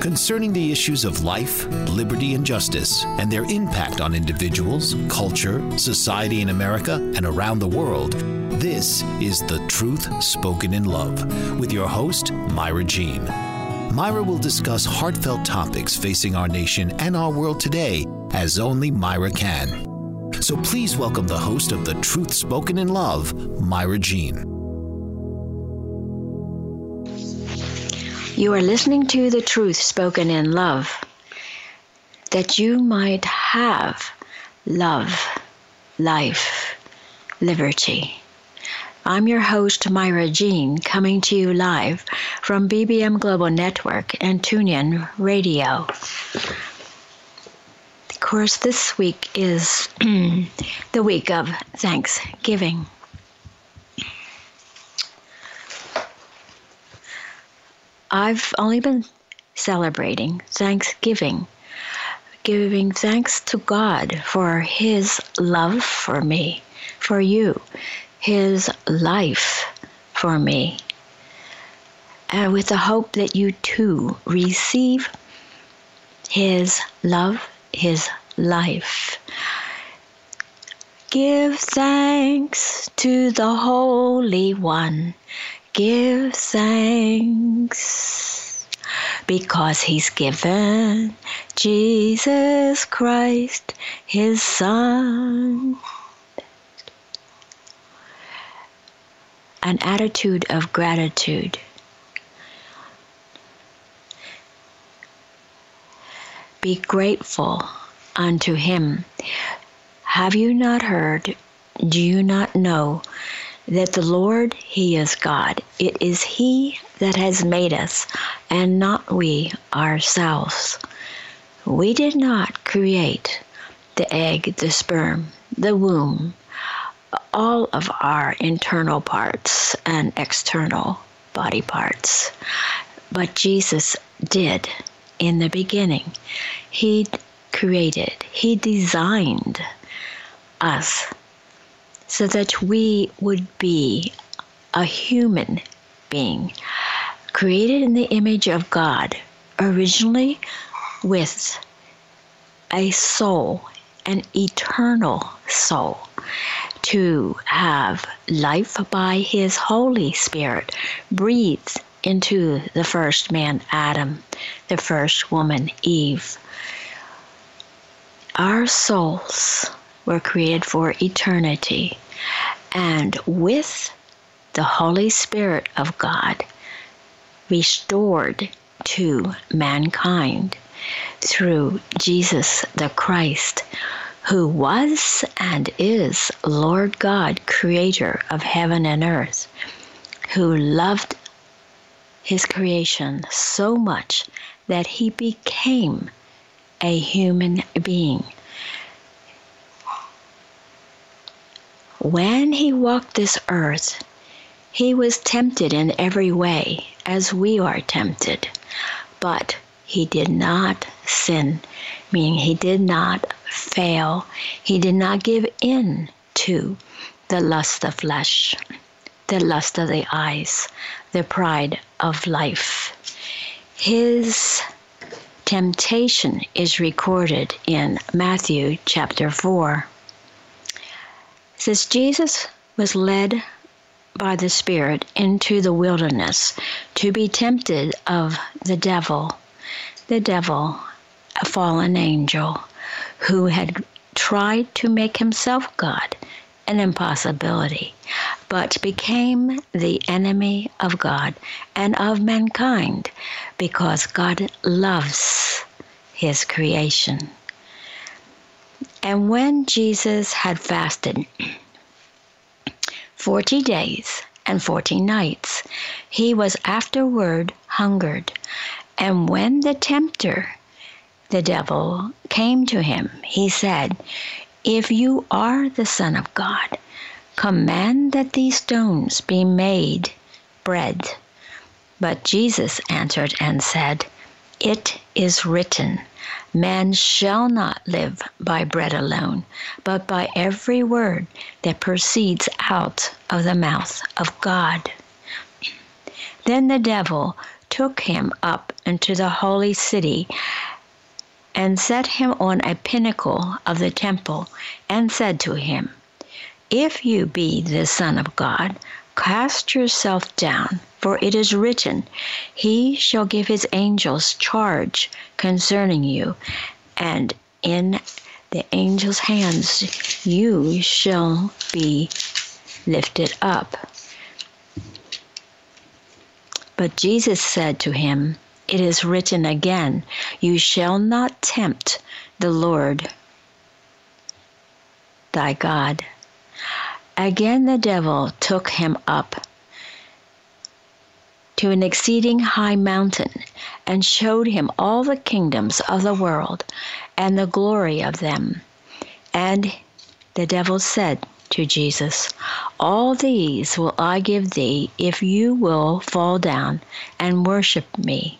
Concerning the issues of life, liberty, and justice, and their impact on individuals, culture, society in America, and around the world, this is The Truth Spoken in Love with your host, Myra Jean. Myra will discuss heartfelt topics facing our nation and our world today as only Myra can. So please welcome the host of The Truth Spoken in Love, Myra Jean. You are listening to The Truth Spoken in Love, that you might have love, life, liberty. I'm your host, Myra Jean, coming to you live from BBM Global Network and TuneIn Radio. Of course, this week is the week of Thanksgiving. I've only been celebrating Thanksgiving, giving thanks to God for His love for me, for you, His life for me, and with the hope that you too receive His love, His life. Give thanks to the Holy One. Give thanks, because He's given Jesus Christ, His Son, an attitude of gratitude. Be grateful unto Him. Have you not heard? Do you not know that the Lord, He is God? It is He that has made us, and not we ourselves. We did not create the egg, the sperm, the womb, all of our internal parts and external body parts. But Jesus did in the beginning. He created, He designed us, so that we would be a human being created in the image of God, originally with a soul, an eternal soul, to have life by His Holy Spirit breathed into the first man, Adam, the first woman, Eve. Our souls were created for eternity, and with the Holy Spirit of God restored to mankind through Jesus the Christ, who was and is Lord God, creator of heaven and earth, who loved his creation so much that he became a human being. When he walked this earth, he was tempted in every way, as we are tempted, but he did not sin, meaning he did not fail. He did not give in to the lust of flesh, the lust of the eyes, the pride of life. His temptation is recorded in Matthew chapter 4. It says, Jesus was led by the Spirit into the wilderness to be tempted of the devil. The devil, a fallen angel, who had tried to make himself God, an impossibility, but became the enemy of God and of mankind, because God loves his creation. And when Jesus had fasted 40 days and 40 nights, he was afterward hungered. And when the tempter, the devil, came to him, he said, "If you are the Son of God, command that these stones be made bread." But Jesus answered and said, "It is written, man shall not live by bread alone, but by every word that proceeds out of the mouth of God." Then the devil took him up into the holy city and set him on a pinnacle of the temple and said to him, "If you be the Son of God, cast yourself down, for it is written, he shall give his angels charge concerning you, and in the angels' hands you shall be lifted up." But Jesus said to him, "It is written again, you shall not tempt the Lord thy God." Again the devil took him up to an exceeding high mountain and showed him all the kingdoms of the world and the glory of them. And the devil said to Jesus, "All these will I give thee if you will fall down and worship me."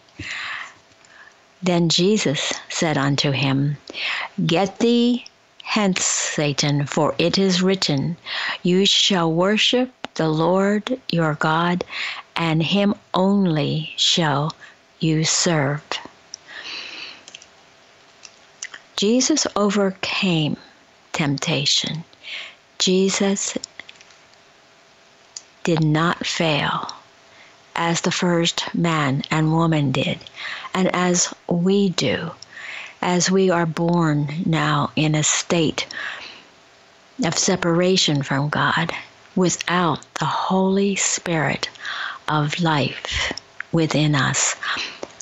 Then Jesus said unto him, "Get thee hence, Satan, for it is written, you shall worship the Lord your God, and him only shall you serve." Jesus overcame temptation. Jesus did not fail as the first man and woman did, and as we do, as we are born now in a state of separation from God, without the Holy Spirit of life within us,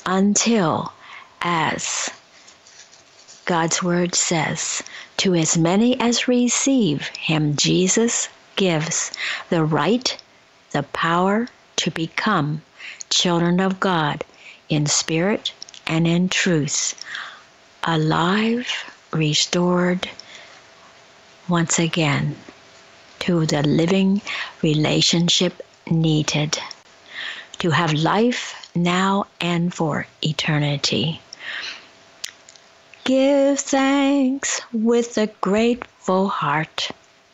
until, as God's Word says, to as many as receive him, Jesus gives the right, the power to become children of God in spirit and in truth, alive, restored once again to the living relationship needed to have life now and for eternity. Give thanks with a grateful heart.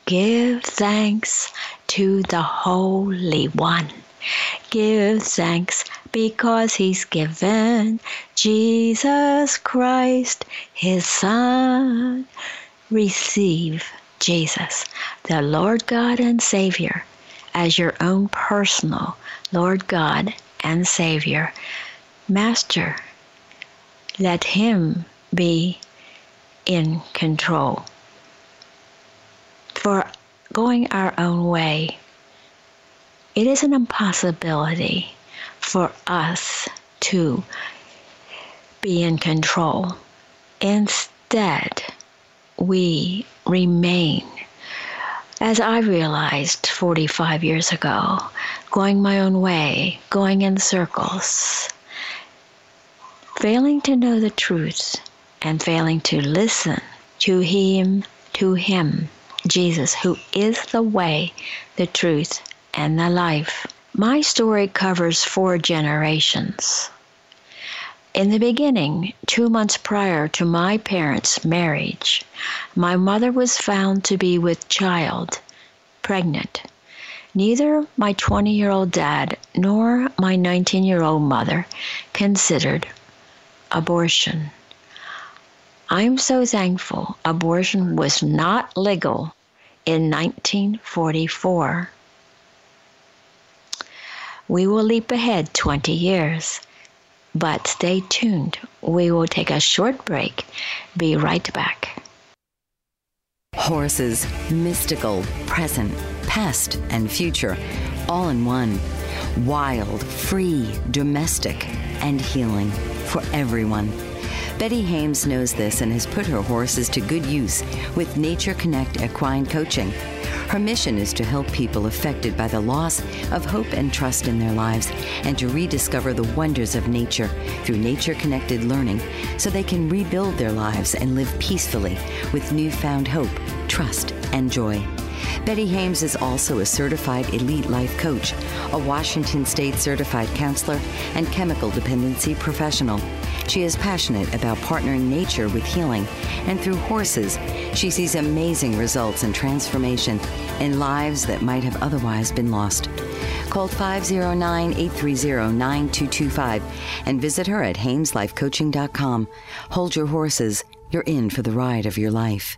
Give thanks to the Holy One. Give thanks because he's given Jesus Christ, his Son. Receive Jesus, the Lord God and Savior, as your own personal Lord God and Savior. Master, let him be in control. For going our own way, it is an impossibility for us to be in control. Instead, we remain. As I realized 45 years ago, going my own way, going in circles, failing to know the truth and failing to listen to him, Jesus, who is the way, the truth, and the life. My story covers 4 generations. In the beginning, 2 months prior to my parents' marriage, my mother was found to be with child, pregnant. Neither my 20-year-old dad nor my 19-year-old mother considered abortion. I'm so thankful abortion was not legal in 1944. We will leap ahead 20 years. But stay tuned. We will take a short break. Be right back. Horses, mystical, present, past, and future, all in one. Wild, free, domestic, and healing for everyone. Betty Hames knows this and has put her horses to good use with Nature Connect Equine Coaching. Her mission is to help people affected by the loss of hope and trust in their lives and to rediscover the wonders of nature through nature-connected learning so they can rebuild their lives and live peacefully with newfound hope, trust, and joy. Betty Hames is also a certified elite life coach, a Washington State certified counselor, and chemical dependency professional. She is passionate about partnering nature with healing, and through horses, she sees amazing results and transformation in lives that might have otherwise been lost. Call 509-830-9225 and visit her at HamesLifeCoaching.com. Hold your horses. You're in for the ride of your life.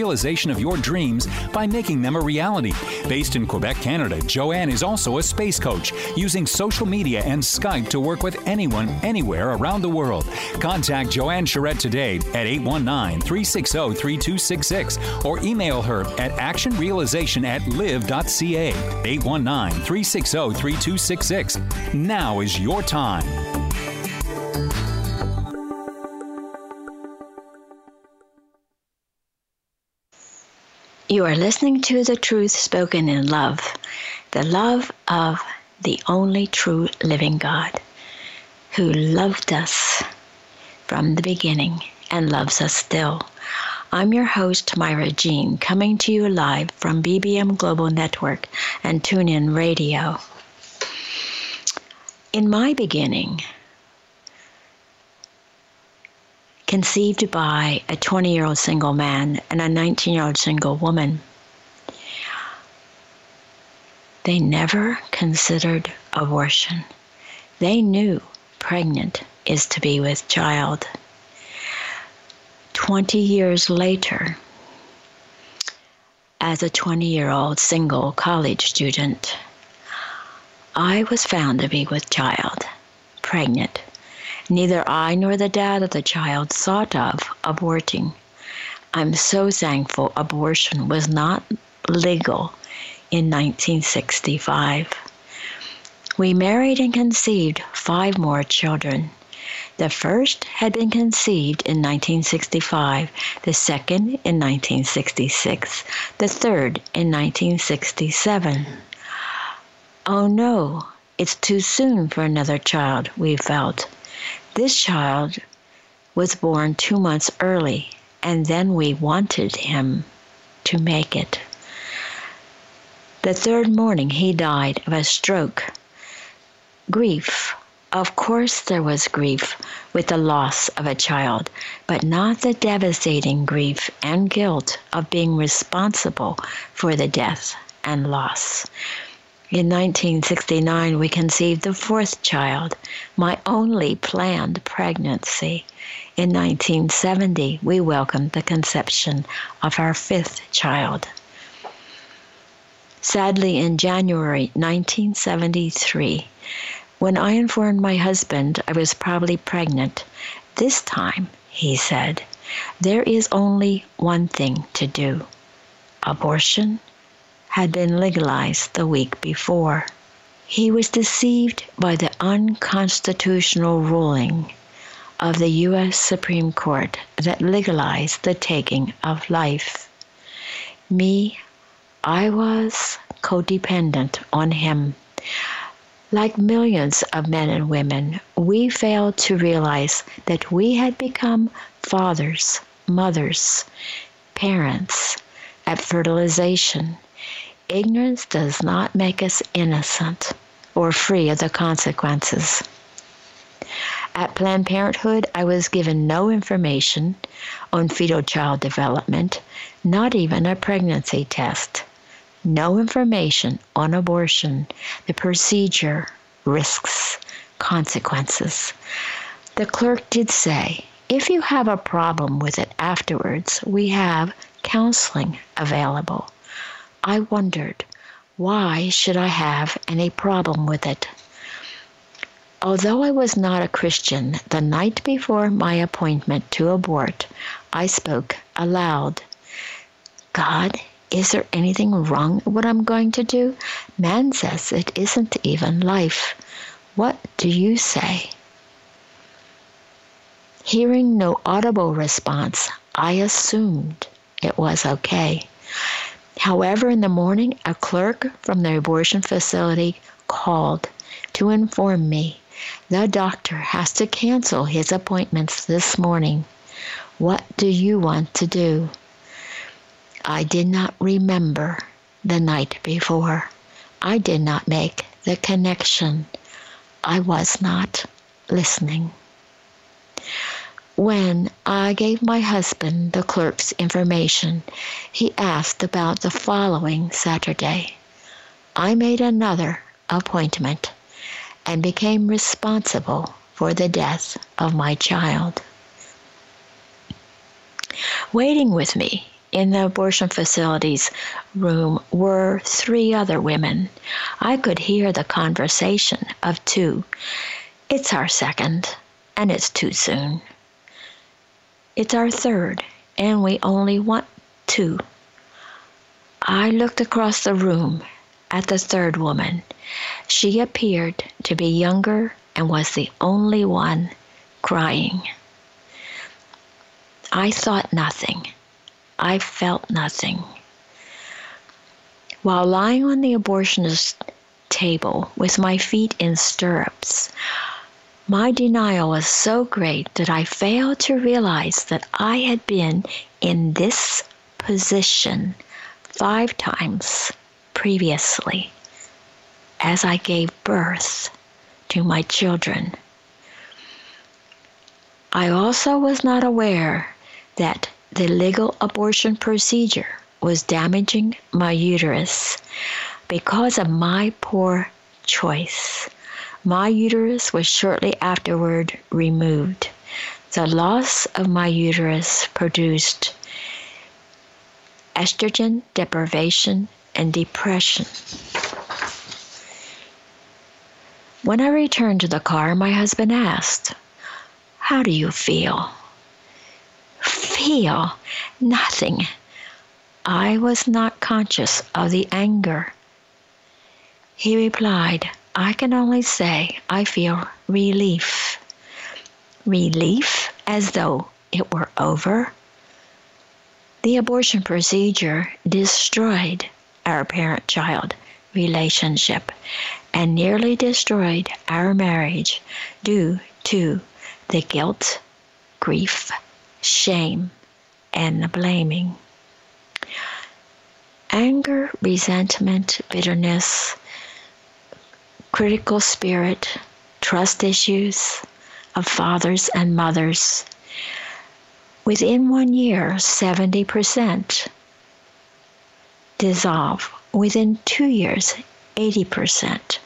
realization of your dreams by making them a reality. Based in Quebec, Canada, Joanne is also a space coach, using social media and Skype to work with anyone, anywhere around the world. Contact Joanne Charette today at 819-360-3266 or email her at actionrealization@live.ca. 819-360-3266. Now is your time. You are listening to the truth spoken in love of the only true living God, who loved us from the beginning and loves us still. I'm your host, Myra Jean, coming to you live from BBM Global Network and TuneIn Radio. In my beginning, conceived by a 20-year-old single man and a 19-year-old single woman. They never considered abortion. They knew pregnant is to be with child. 20 years later, as a 20-year-old single college student, I was found to be with child, pregnant. Neither I nor the dad of the child thought of aborting. I'm so thankful abortion was not legal in 1965. We married and conceived 5 more children. The first had been conceived in 1965, the second in 1966, the third in 1967. Oh no, it's too soon for another child, we felt. This child was born 2 months early, and then we wanted him to make it. The third morning, he died of a stroke. Grief. Of course there was grief with the loss of a child, but not the devastating grief and guilt of being responsible for the death and loss. In 1969, we conceived the fourth child, my only planned pregnancy. In 1970, we welcomed the conception of our fifth child. Sadly, in January 1973, when I informed my husband I was probably pregnant, this time, he said, there is only one thing to do. Abortion had been legalized the week before. He was deceived by the unconstitutional ruling of the U.S. Supreme Court that legalized the taking of life. I was codependent on him. Like millions of men and women, we failed to realize that we had become fathers, mothers, parents at fertilization. Ignorance does not make us innocent or free of the consequences. At Planned Parenthood, I was given no information on fetal child development, not even a pregnancy test. No information on abortion, the procedure, risks, consequences. The clerk did say, if you have a problem with it afterwards, we have counseling available. I wondered, why should I have any problem with it? Although I was not a Christian, the night before my appointment to abort, I spoke aloud. God, is there anything wrong with what I'm going to do? Man says it isn't even life. What do you say? Hearing no audible response, I assumed it was okay. However, in the morning, a clerk from the abortion facility called to inform me the doctor has to cancel his appointments this morning. What do you want to do? I did not remember the night before. I did not make the connection. I was not listening. When I gave my husband the clerk's information, he asked about the following Saturday. I made another appointment and became responsible for the death of my child. Waiting with me in the abortion facility's room were three other women. I could hear the conversation of two. It's our second, and it's too soon. It's our third, and we only want two. I looked across the room at the third woman. She appeared to be younger and was the only one crying. I thought nothing. I felt nothing. While lying on the abortionist's table with my feet in stirrups, my denial was so great that I failed to realize that I had been in this position 5 times previously as I gave birth to my children. I also was not aware that the legal abortion procedure was damaging my uterus because of my poor choice. My uterus was shortly afterward removed. The loss of my uterus produced estrogen deprivation and depression. When I returned to the car, my husband asked, "How do you feel?" Feel nothing. I was not conscious of the anger. He replied, I can only say I feel relief. Relief as though it were over. The abortion procedure destroyed our parent-child relationship and nearly destroyed our marriage due to the guilt, grief, shame, and the blaming. Anger, resentment, bitterness, critical spirit, trust issues of fathers and mothers. Within 1 year, 70% dissolve. Within 2 years, 80%.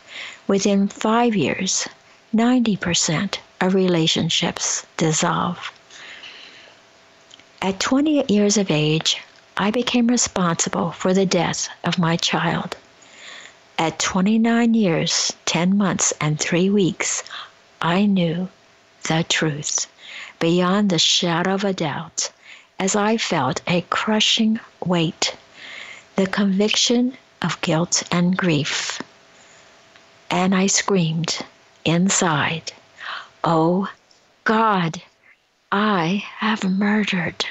Within 5 years, 90% of relationships dissolve. At 28 years of age, I became responsible for the death of my child. At 29 years, 10 months, and 3 weeks, I knew the truth, beyond the shadow of a doubt, as I felt a crushing weight, the conviction of guilt and grief. And I screamed inside, "Oh, God, I have murdered."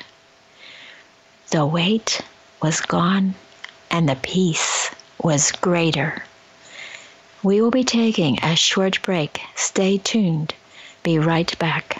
The weight was gone and the peace was greater. We will be taking a short break. Stay tuned. Be right back.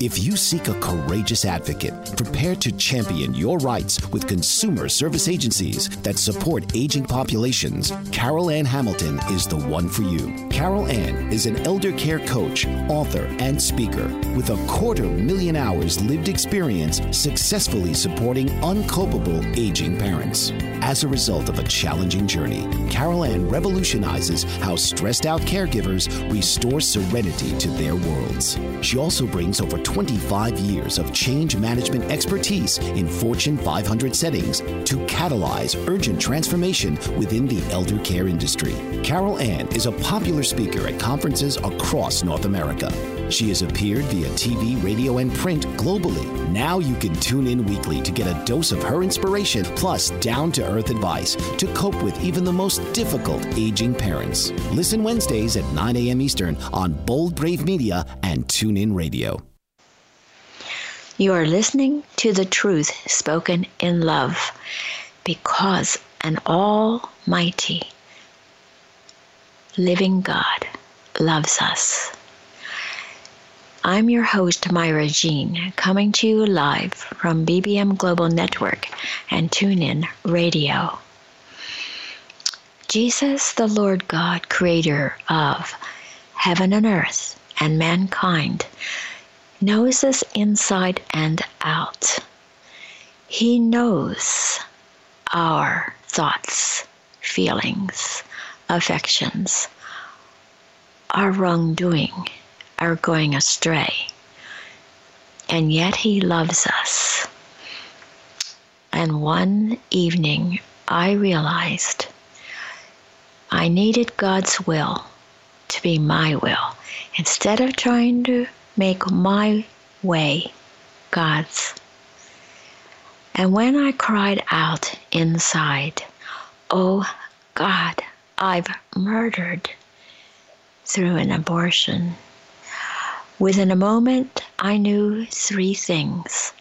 If you seek a courageous advocate, prepare to champion your rights with consumer service agencies that support aging populations, Carol Ann Hamilton is the one for you. Carol Ann is an elder care coach, author, and speaker with 250,000 hours lived experience successfully supporting unculpable aging parents. As a result of a challenging journey, Carol Ann revolutionizes how stressed-out caregivers restore serenity to their worlds. She also brings over 25 years of change management expertise in Fortune 500 settings to catalyze urgent transformation within the elder care industry. Carol Ann is a popular speaker at conferences across North America. She has appeared via TV, radio, and print globally. Now you can tune in weekly to get a dose of her inspiration, plus down-to-earth advice to cope with even the most difficult aging parents. Listen Wednesdays at 9 a.m. Eastern on Bold Brave Media and TuneIn Radio. You are listening to the truth spoken in love, because an almighty living God loves us. I'm your host, Myra Jean, coming to you live from BBM Global Network and TuneIn Radio. Jesus, the Lord God, creator of heaven and earth and mankind, knows us inside and out. He knows our thoughts, feelings, affections, our wrongdoing, our going astray. And yet he loves us. And one evening I realized I needed God's will to be my will. Instead of trying to make my way God's. And when I cried out inside, "Oh God, I've murdered," through an abortion, within a moment I knew three things.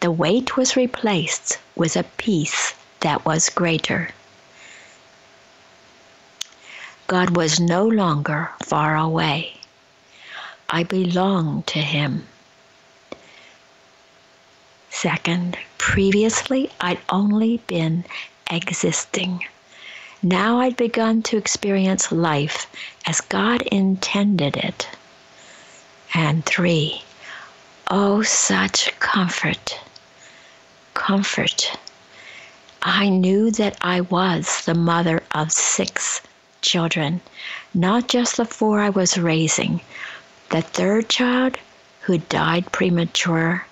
The weight was replaced with a peace that was greater. God was no longer far away. I belong to him. Second, previously I'd only been existing. Now I'd begun to experience life as God intended it. And three, oh, such comfort. Comfort. I knew that I was the mother of 6 children, not just the 4 I was raising. The 3rd child who died prematurely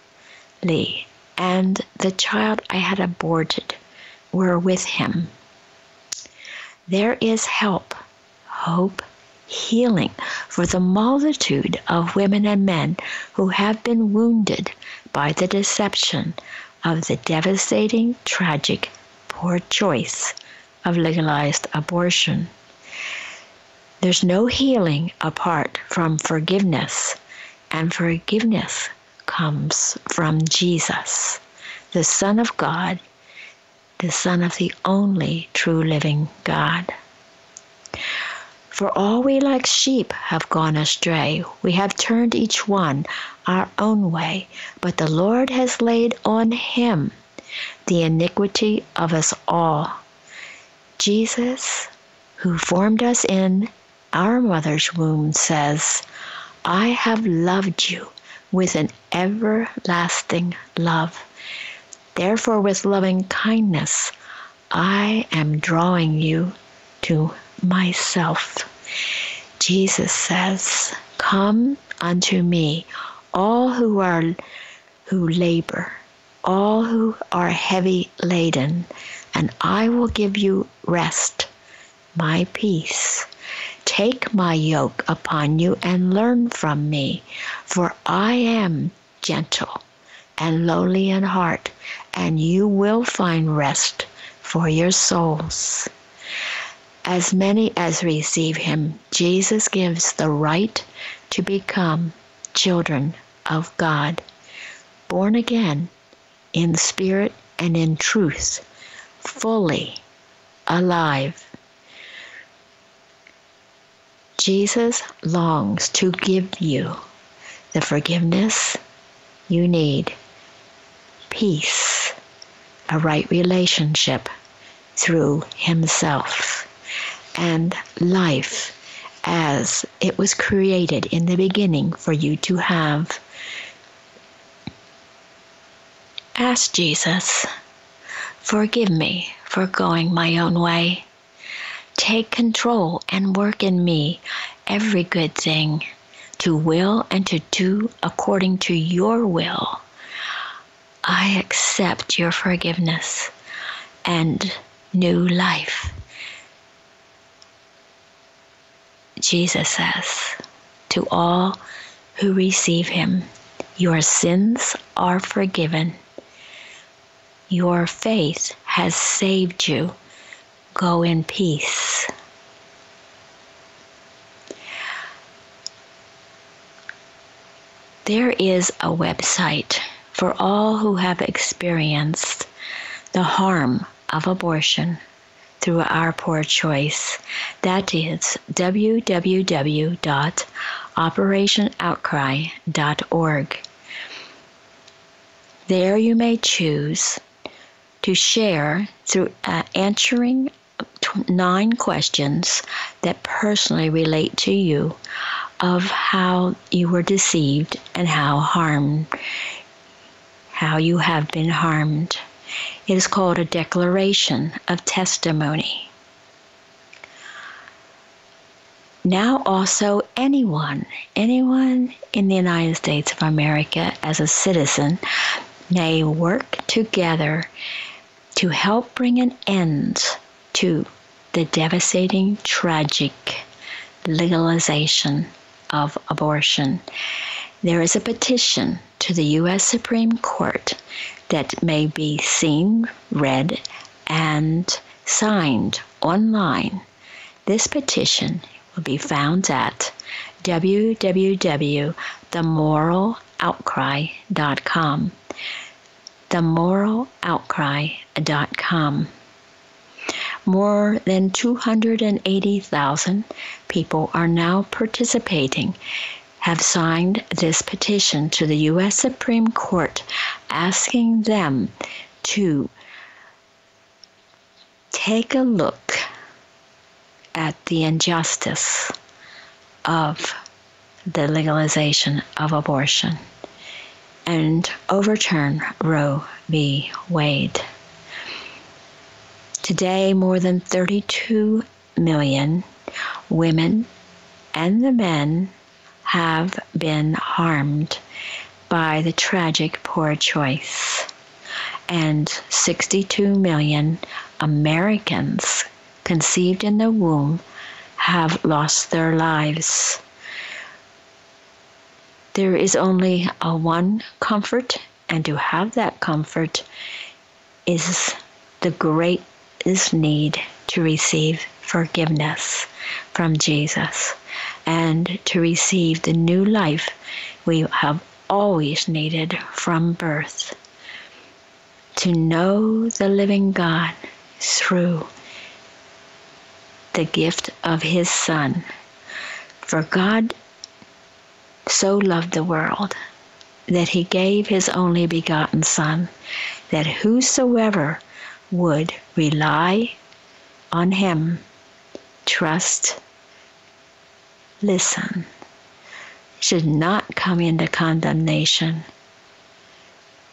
and the child I had aborted were with him. there is help, hope, healing for the multitude of women and men who have been wounded by the deception of the devastating, tragic, poor choice of legalized abortion. There's no healing apart from forgiveness, and forgiveness comes from Jesus, the Son of God, the Son of the only true living God. For all we like sheep have gone astray, we have turned each one our own way, but the Lord has laid on him the iniquity of us all. Jesus, who formed us in our mother's womb, says, I have loved you with an everlasting love. Therefore, with loving kindness, I am drawing you to myself. Jesus says, come unto me, all who labor, all who are heavy laden, and I will give you rest, my peace. Take my yoke upon you and learn from me, for I am gentle and lowly in heart, and you will find rest for your souls. As many as receive him, Jesus gives the right to become children of God, born again in spirit and in truth, fully alive. Jesus longs to give you the forgiveness you need, peace, a right relationship through himself, and life as it was created in the beginning for you to have. Ask Jesus, forgive me for going my own way. Take control and work in me every good thing to will and to do according to your will. I accept your forgiveness and new life. Jesus says to all who receive him, your sins are forgiven. Your faith has saved you. Go in peace. There is a website for all who have experienced the harm of abortion through our poor choice. That is www.operationoutcry.org. There you may choose to share through answering 9 questions that personally relate to you of how you were deceived and how you have been harmed. It is called a declaration of testimony. Now also anyone in the United States of America as a citizen may work together to help bring an end to the devastating, tragic legalization of abortion. There is a petition to the U.S. Supreme Court that may be seen, read, and signed online. This petition will be found at www.themoraloutcry.com. themoraloutcry.com. More than 280,000 people are now participating, have signed this petition to the U.S. Supreme Court, asking them to take a look at the injustice of the legalization of abortion and overturn Roe v. Wade. Today, more than 32 million women and the men have been harmed by the tragic poor choice, and 62 million Americans conceived in the womb have lost their lives. There is only a one comfort, and to have that comfort is the greatest need to receive forgiveness from Jesus and to receive the new life we have always needed from birth. To know the living God through the gift of His Son. For God so loved the world that He gave His only begotten Son, that whosoever would rely on Him, trust, listen, should not come into condemnation,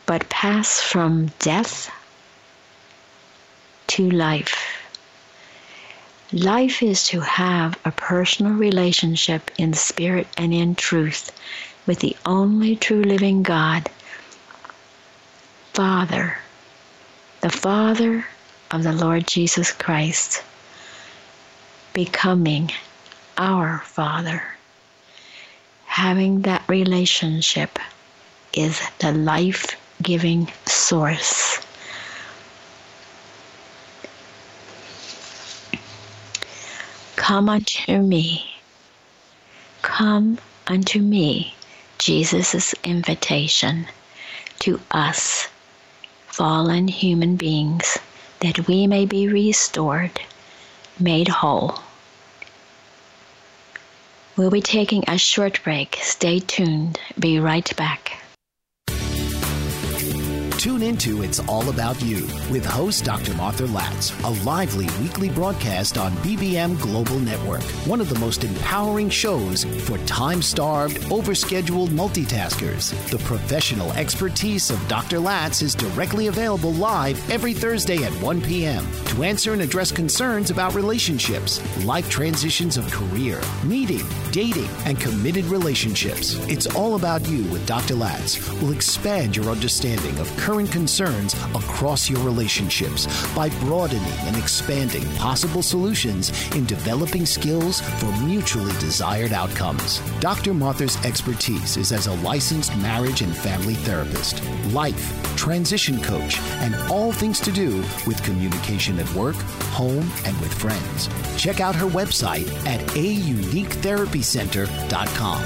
but pass from death to life. Life is to have a personal relationship in spirit and in truth with the only true living God, Father, the Father of the Lord Jesus Christ, becoming our Father. Having that relationship is the life-giving source. Come unto me. Come unto me. Jesus' invitation to us, fallen human beings, that we may be restored, made whole. We'll be taking a short break. Stay tuned. Be right back. Tune into It's All About You with host Dr. Martha Latz, a lively weekly broadcast on BBM Global Network, one of the most empowering shows for time-starved, overscheduled multitaskers. The professional expertise of Dr. Latz is directly available live every Thursday at 1 p.m. to answer and address concerns about relationships, life transitions of career, meeting, dating, and committed relationships. It's All About You with Dr. Latz will expand your understanding of current concerns across your relationships by broadening and expanding possible solutions in developing skills for mutually desired outcomes. Dr. Martha's expertise is as a licensed marriage and family therapist, life, transition coach, and all things to do with communication at work, home, and with friends. Check out her website at auniquetherapycenter.com.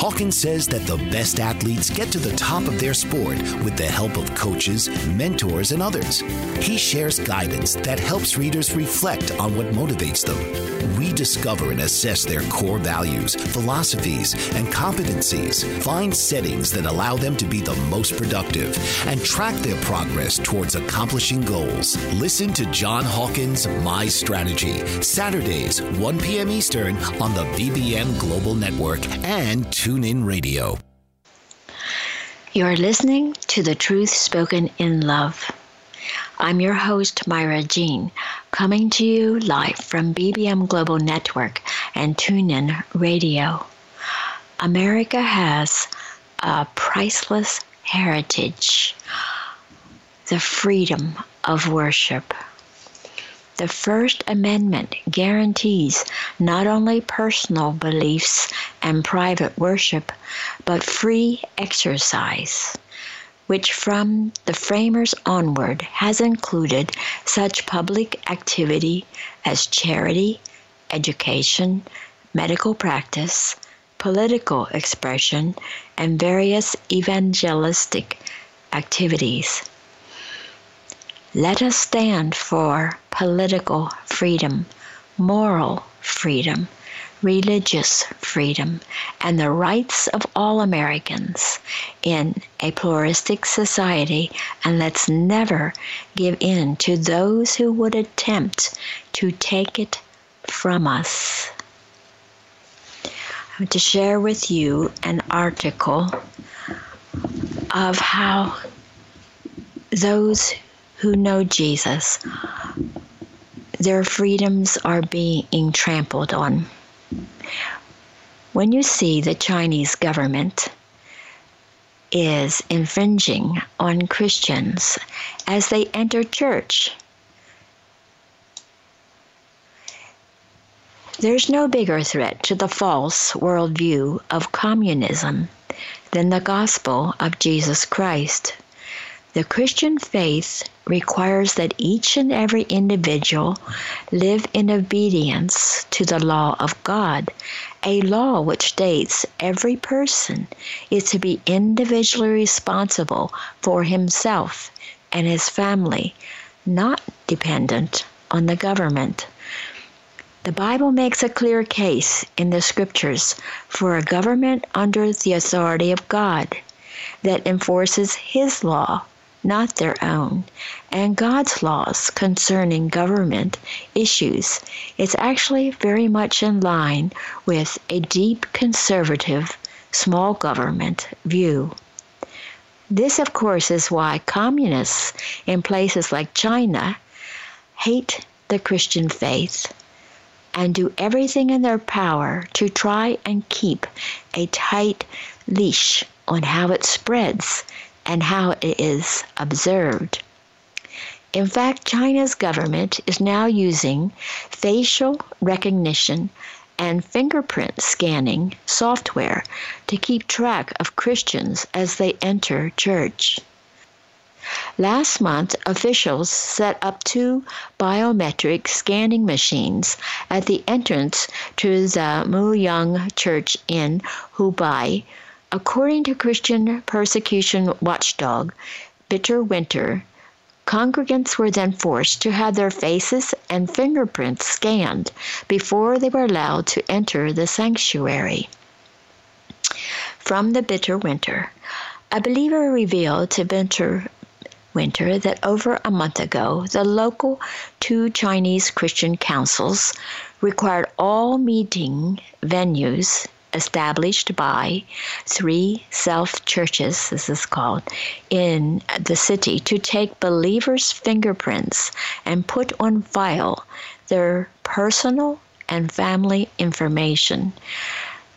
Hawkins says that the best athletes get to the top of their sport with the help of coaches, mentors, and others. He shares guidance that helps readers reflect on what motivates them, rediscover and assess their core values, philosophies, and competencies, find settings that allow them to be the most productive, and track their progress towards accomplishing goals. Listen to John Hawkins' My Strategy, Saturdays, 1 p.m. Eastern on the BBM Global Network and TuneIn Radio. You're listening to The Truth Spoken in Love. I'm your host, Myra Jean, coming to you live from BBM Global Network and TuneIn Radio. America has a priceless heritage, the freedom of worship. The First Amendment guarantees not only personal beliefs and private worship, but free exercise, which from the framers onward has included such public activity as charity, education, medical practice, political expression, and various evangelistic activities. Let us stand for political freedom, moral freedom, religious freedom, and the rights of all Americans in a pluralistic society, and let's never give in to those who would attempt to take it from us. I want to share with you an article of how those who know Jesus, their freedoms are being trampled on. When you see the Chinese government is infringing on Christians as they enter church, there's no bigger threat to the false worldview of communism than the gospel of Jesus Christ. The Christian faith requires that each and every individual live in obedience to the law of God, a law which states every person is to be individually responsible for himself and his family, not dependent on the government. The Bible makes a clear case in the Scriptures for a government under the authority of God that enforces His law, not their own, and God's laws concerning government issues is actually very much in line with a deep conservative small government view. This, of course, is why communists in places like China hate the Christian faith and do everything in their power to try and keep a tight leash on how it spreads and how it is observed. In fact, China's government is now using facial recognition and fingerprint scanning software to keep track of Christians as they enter church. Last month, officials set up 2 biometric scanning machines at the entrance to the Muyang Church in Hubei. According to Christian persecution watchdog Bitter Winter, congregants were then forced to have their faces and fingerprints scanned before they were allowed to enter the sanctuary. From the Bitter Winter, a believer revealed to Bitter Winter that over a month ago, the local 2 Chinese Christian councils required all meeting venues established by 3 self-churches, this is called, in the city to take believers' fingerprints and put on file their personal and family information.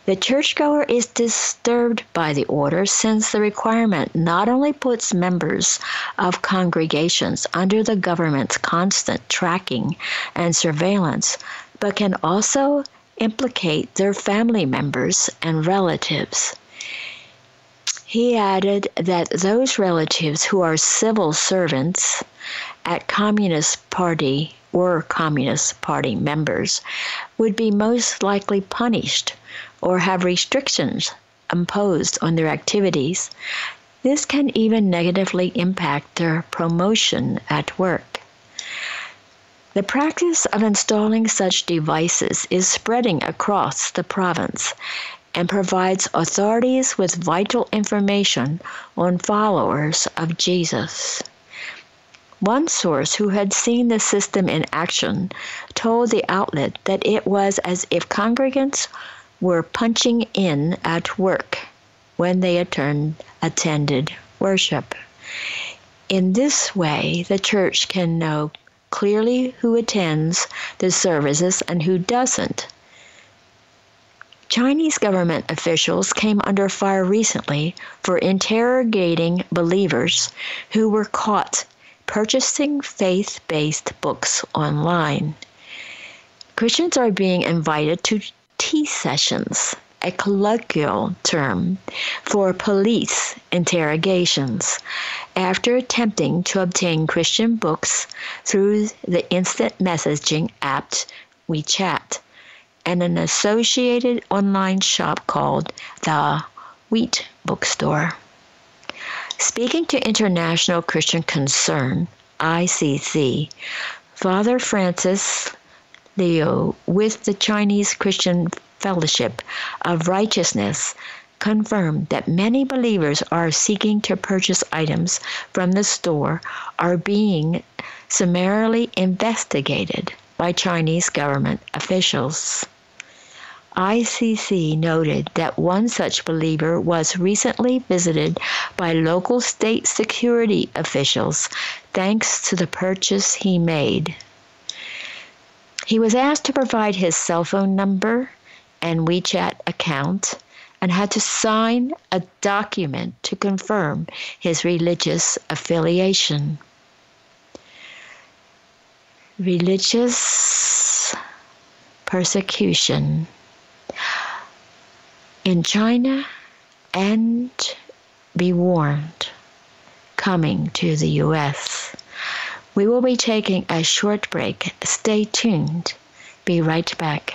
The churchgoer is disturbed by the order since the requirement not only puts members of congregations under the government's constant tracking and surveillance, but can also implicate their family members and relatives. He added that those relatives who are civil servants at Communist Party or Communist Party members would be most likely punished or have restrictions imposed on their activities. This can even negatively impact their promotion at work. The practice of installing such devices is spreading across the province and provides authorities with vital information on followers of Jesus. One source who had seen the system in action told the outlet that it was as if congregants were punching in at work when they attended worship. In this way, the church can know clearly who attends the services and who doesn't. Chinese government officials came under fire recently for interrogating believers who were caught purchasing faith-based books online. Christians are being invited to tea sessions, a colloquial term for police interrogations, after attempting to obtain Christian books through the instant messaging app WeChat and an associated online shop called the Wheat Bookstore. Speaking to International Christian Concern, ICC, Father Francis Leo with the Chinese Christian Fellowship of Righteousness confirmed that many believers are seeking to purchase items from the store are being summarily investigated by Chinese government officials. ICC noted that one such believer was recently visited by local state security officials thanks to the purchase he made. He was asked to provide his cell phone number and WeChat account and had to sign a document to confirm his religious affiliation. Religious persecution in China, and be warned, coming to the U.S. We will be taking a short break. Stay tuned. Be right back.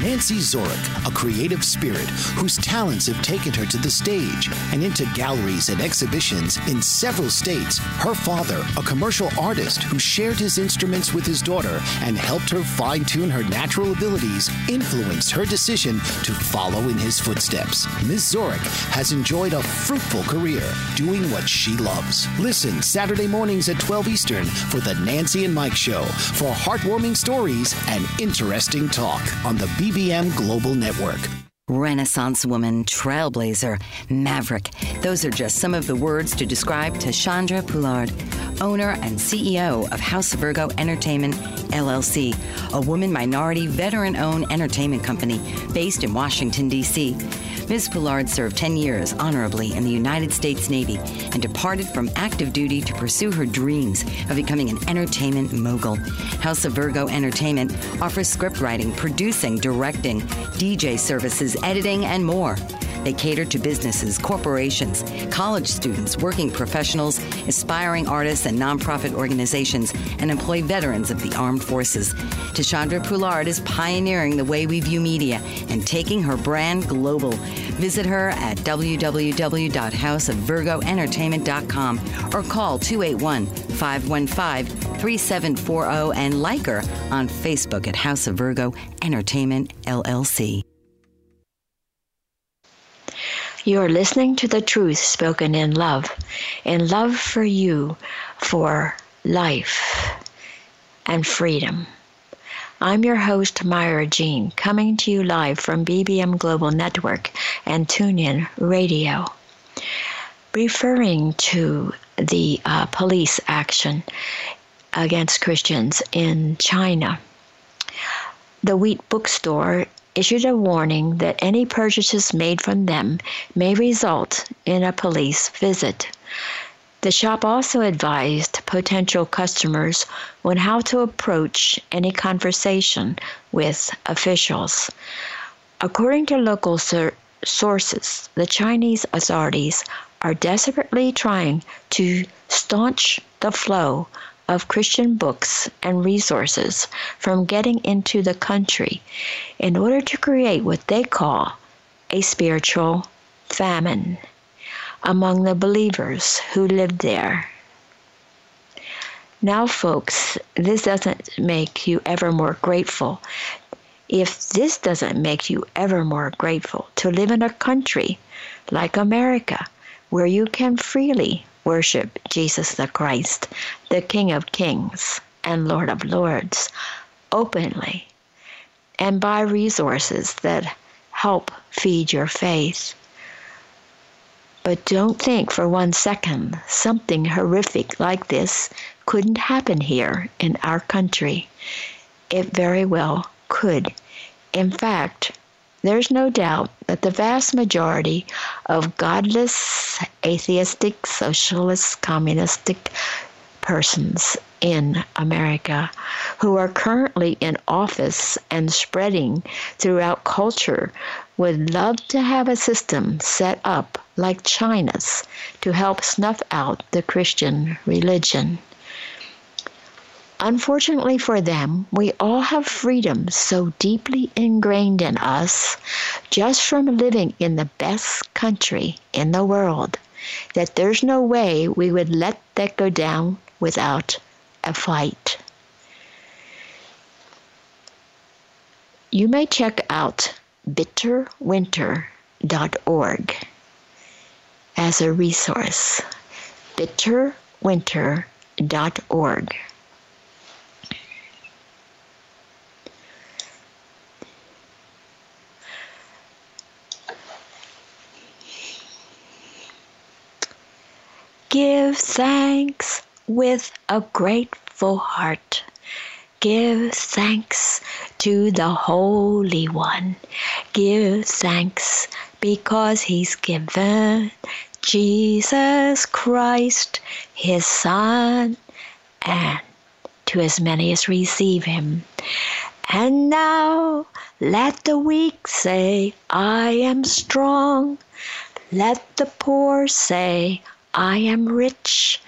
Nancy Zorik, a creative spirit whose talents have taken her to the stage and into galleries and exhibitions in several states. Her father, a commercial artist who shared his instruments with his daughter and helped her fine-tune her natural abilities, influenced her decision to follow in his footsteps. Ms. Zorik has enjoyed a fruitful career doing what she loves. Listen Saturday mornings at 12 Eastern for The Nancy and Mike Show for heartwarming stories and interesting talk on the BBM Global Network. Renaissance woman, trailblazer, maverick. Those are just some of the words to describe Tashandra Poulard, owner and CEO of House of Virgo Entertainment, LLC, a woman-minority, veteran-owned entertainment company based in Washington, D.C. Ms. Poulard served 10 years honorably in the United States Navy and departed from active duty to pursue her dreams of becoming an entertainment mogul. House of Virgo Entertainment offers script writing, producing, directing, DJ services, editing, and more. They cater to businesses, corporations, college students, working professionals, aspiring artists, and nonprofit organizations, and employ veterans of the armed forces. Tashandra Poulard is pioneering the way we view media and taking her brand global. Visit her at www.houseofvirgoentertainment.com or call 281-515-3740 and like her on Facebook at House of Virgo Entertainment, LLC. You are listening to the truth spoken in love for you, for life and freedom. I'm your host, Myra Jean, coming to you live from BBM Global Network and TuneIn Radio. Referring to the police action against Christians in China, the Wheat Bookstore issued a warning that any purchases made from them may result in a police visit. The shop also advised potential customers on how to approach any conversation with officials. According to local sources, the Chinese authorities are desperately trying to staunch the flow of Christian books and resources from getting into the country in order to create what they call a spiritual famine among the believers who live there. Now, folks, this doesn't make you ever more grateful. If this doesn't make you ever more grateful to live in a country like America, where you can freely worship Jesus the Christ, the King of Kings and Lord of Lords, openly, and buy resources that help feed your faith. But don't think for one second something horrific like this couldn't happen here in our country. It very well could. In fact, there's no doubt that the vast majority of godless, atheistic, socialist, communistic persons in America who are currently in office and spreading throughout culture would love to have a system set up like China's to help snuff out the Christian religion. Unfortunately for them, we all have freedoms so deeply ingrained in us just from living in the best country in the world that there's no way we would let that go down without a fight. You may check out bitterwinter.org as a resource. bitterwinter.org. Give thanks with a grateful heart. Give thanks to the Holy One. Give thanks because He's given Jesus Christ, His Son, and to as many as receive Him. And now let the weak say, I am strong. Let the poor say, I am rich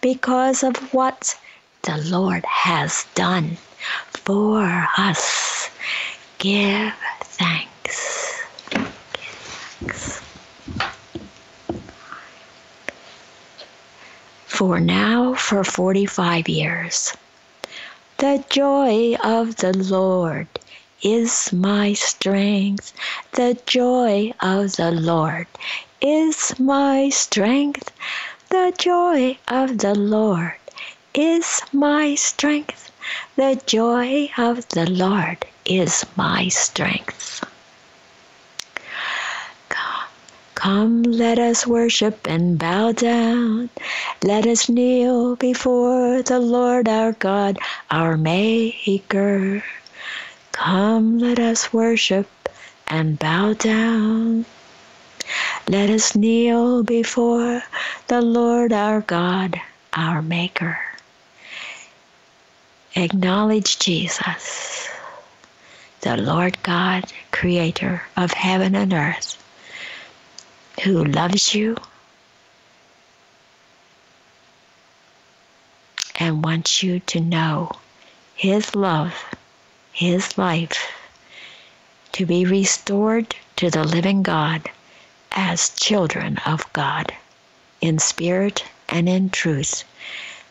because of what the Lord has done for us. Give thanks. Give thanks. For now, for 45 years, the joy of the Lord is my strength. The joy of the Lord is my strength. The joy of the Lord is my strength. The joy of the Lord is my strength. Come, let us worship and bow down. Let us kneel before the Lord our God, our Maker. Come, let us worship and bow down. Let us kneel before the Lord our God, our Maker. Acknowledge Jesus, the Lord God, creator of heaven and earth, who loves you and wants you to know His love, His life, to be restored to the living God as children of God, in spirit and in truth,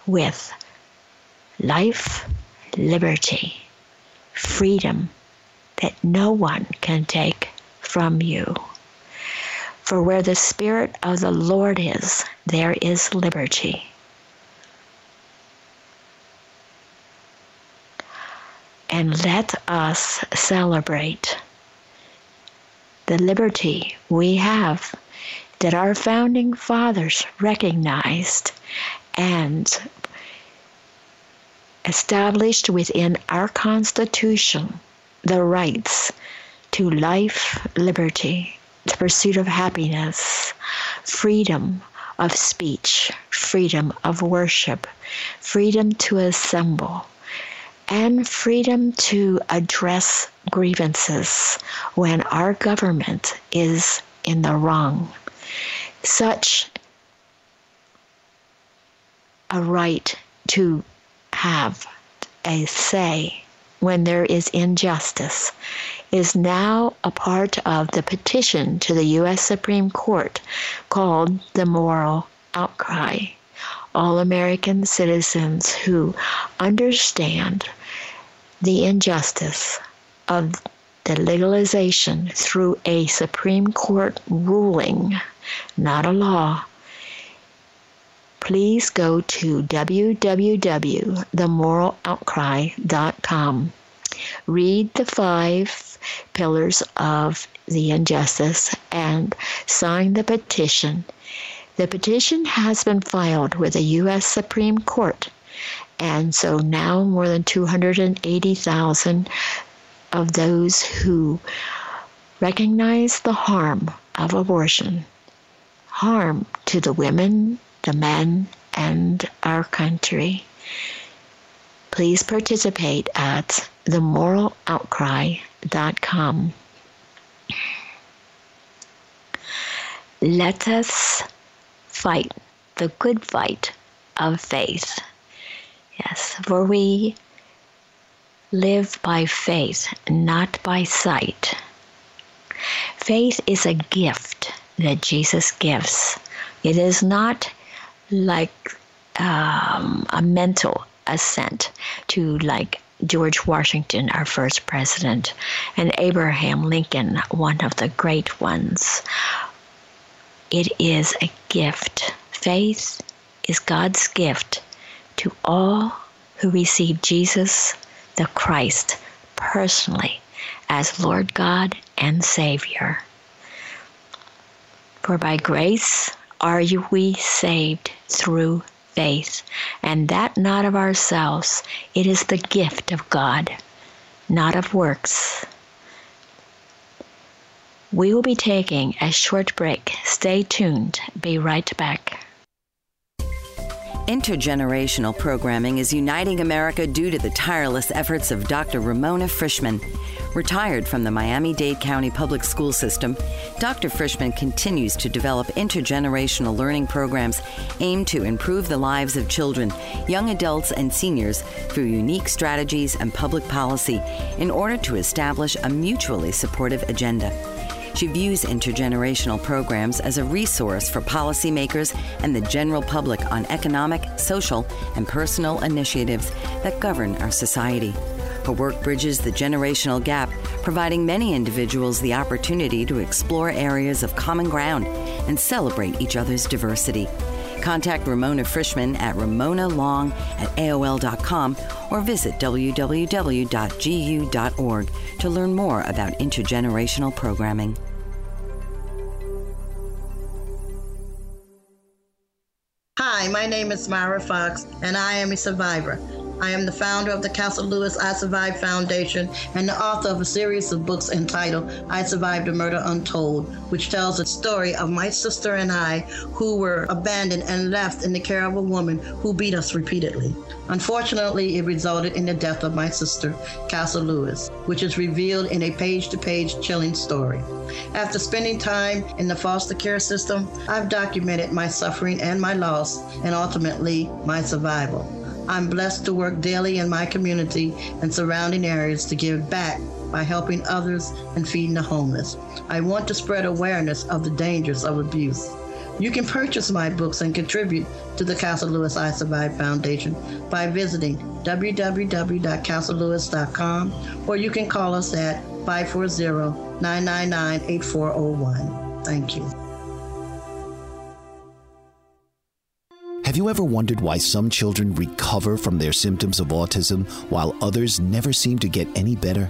with life, liberty, freedom that no one can take from you. For where the Spirit of the Lord is, there is liberty. And let us celebrate the liberty we have that our founding fathers recognized and established within our Constitution the rights to life, liberty, the pursuit of happiness, freedom of speech, freedom of worship, freedom to assemble, and freedom to address grievances when our government is in the wrong. Such a right to have a say when there is injustice is now a part of the petition to the U.S. Supreme Court called the Moral Outcry. All American citizens who understand the injustice of the legalization through a Supreme Court ruling, not a law, please go to www.themoraloutcry.com. Read the 5 pillars of the injustice and sign the petition. The petition has been filed with the U.S. Supreme Court, and so now more than 280,000 of those who recognize the harm of abortion, harm to the women, the men, and our country. Please participate at themoraloutcry.com. Let us fight the good fight of faith. Yes, for we live by faith, not by sight. Faith is a gift that Jesus gives. It is not like a mental assent to, like, George Washington, our first president, and Abraham Lincoln, one of the great ones. It is a gift. Faith is God's gift to all who receive Jesus the Christ personally as Lord God and Savior. For by grace are we saved through faith, and that not of ourselves. It is the gift of God, not of works. We will be taking a short break. Stay tuned. Be right back. Intergenerational programming is uniting America due to the tireless efforts of Dr. Ramona Frischman. Retired from the Miami-Dade County Public School System, Dr. Frischman continues to develop intergenerational learning programs aimed to improve the lives of children, young adults, and seniors through unique strategies and public policy in order to establish a mutually supportive agenda. She views intergenerational programs as a resource for policymakers and the general public on economic, social, and personal initiatives that govern our society. Her work bridges the generational gap, providing many individuals the opportunity to explore areas of common ground and celebrate each other's diversity. Contact Ramona Frischman at ramonalong@aol.com or visit www.gu.org to learn more about intergenerational programming. Hi, my name is Myra Fox, and I am a survivor. I am the founder of the Castle Lewis I Survived Foundation and the author of a series of books entitled I Survived a Murder Untold, which tells the story of my sister and I who were abandoned and left in the care of a woman who beat us repeatedly. Unfortunately, it resulted in the death of my sister, Castle Lewis, which is revealed in a page-to-page chilling story. After spending time in the foster care system, I've documented my suffering and my loss, and ultimately my survival. I'm blessed to work daily in my community and surrounding areas to give back by helping others and feeding the homeless. I want to spread awareness of the dangers of abuse. You can purchase my books and contribute to the Castle Lewis I Survived Foundation by visiting www.castlelewis.com, or you can call us at 540-999-8401. Thank you. Have you ever wondered why some children recover from their symptoms of autism while others never seem to get any better?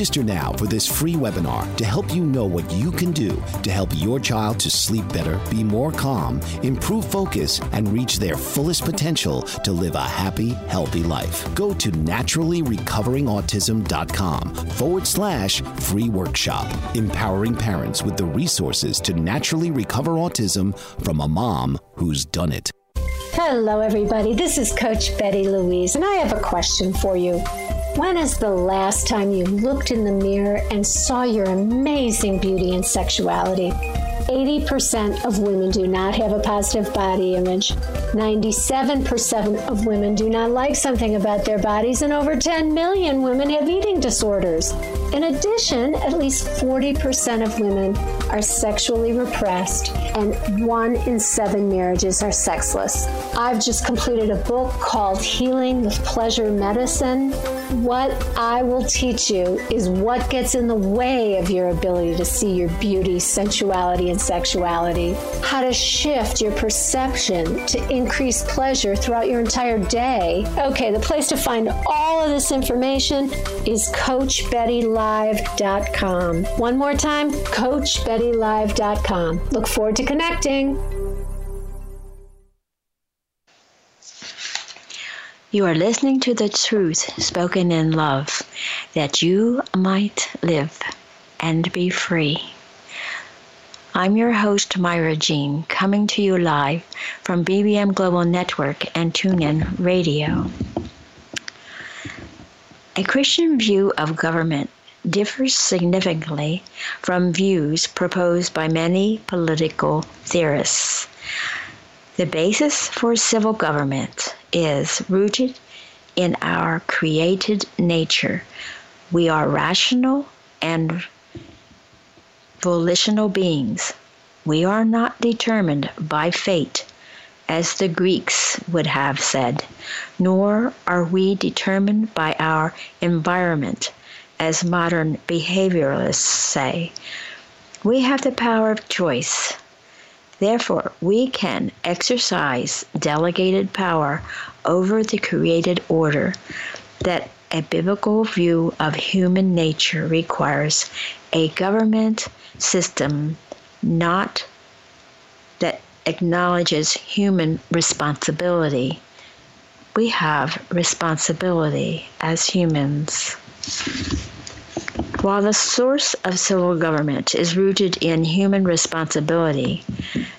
now for this free webinar to help you know what you can do to help your child to sleep better, be more calm, improve focus, and reach their fullest potential to live a happy, healthy life. Go to naturallyrecoveringautism.com/free-workshop, empowering parents with the resources to naturally recover autism from a mom who's done it. Hello, everybody. This is Coach Betty Louise, and I have a question for you. When is the last time you looked in the mirror and saw your amazing beauty and sexuality? 80% of women do not have a positive body image. 97% of women do not like something about their bodies, and over 10 million women have eating disorders. In addition, at least 40% of women are sexually repressed, and 1 in 7 marriages are sexless. I've just completed a book called Healing with Pleasure Medicine. What I will teach you is what gets in the way of your ability to see your beauty, sensuality, and sexuality, how to shift your perception to increase pleasure throughout your entire day. Okay, the place to find all of this information is CoachBettyLive.com. One more time, CoachBettyLive.com. Look forward to connecting. You are listening to the truth spoken in love, that you might live and be free. I'm your host, Myra Jean, coming to you live from BBM Global Network and TuneIn Radio. A Christian view of government differs significantly from views proposed by many political theorists. The basis for civil government is rooted in our created nature. We are rational and volitional beings. We are not determined by fate, as the Greeks would have said, nor are we determined by our environment, as modern behavioralists say. We have the power of choice. Therefore, we can exercise delegated power over the created order that a biblical view of human nature requires, a government system not that acknowledges human responsibility. We have responsibility as humans. While the source of civil government is rooted in human responsibility,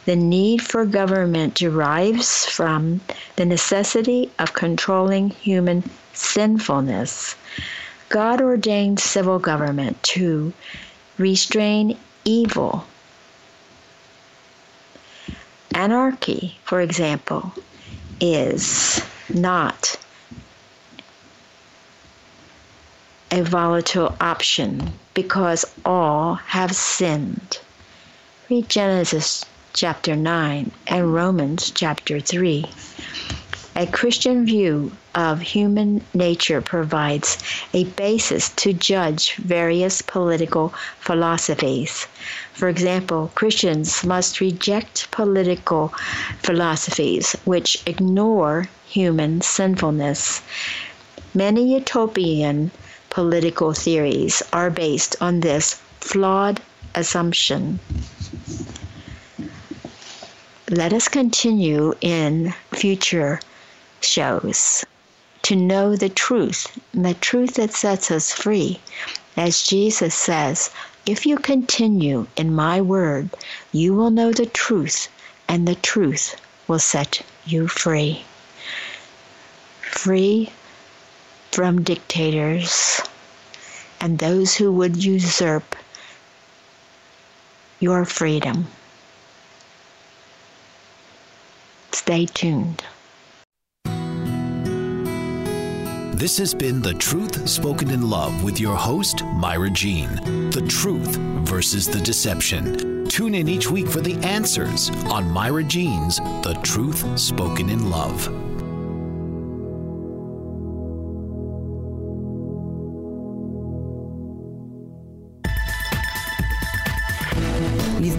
the need for government derives from the necessity of controlling human sinfulness. God ordained civil government to restrain evil. Anarchy, for example, is not a volatile option because all have sinned. Read Genesis chapter 9 and Romans chapter 3. A Christian view of human nature provides a basis to judge various political philosophies. For example, Christians must reject political philosophies which ignore human sinfulness. Many utopian political theories are based on this flawed assumption. Let us continue in future shows to know the truth, and the truth that sets us free. As Jesus says, if you continue in my word, you will know the truth, and the truth will set you free. Free from dictators and those who would usurp your freedom. Stay tuned. This has been The Truth Spoken in Love with your host, Myra Jean. The truth versus the deception. Tune in each week for the answers on Myra Jean's The Truth Spoken in Love. You've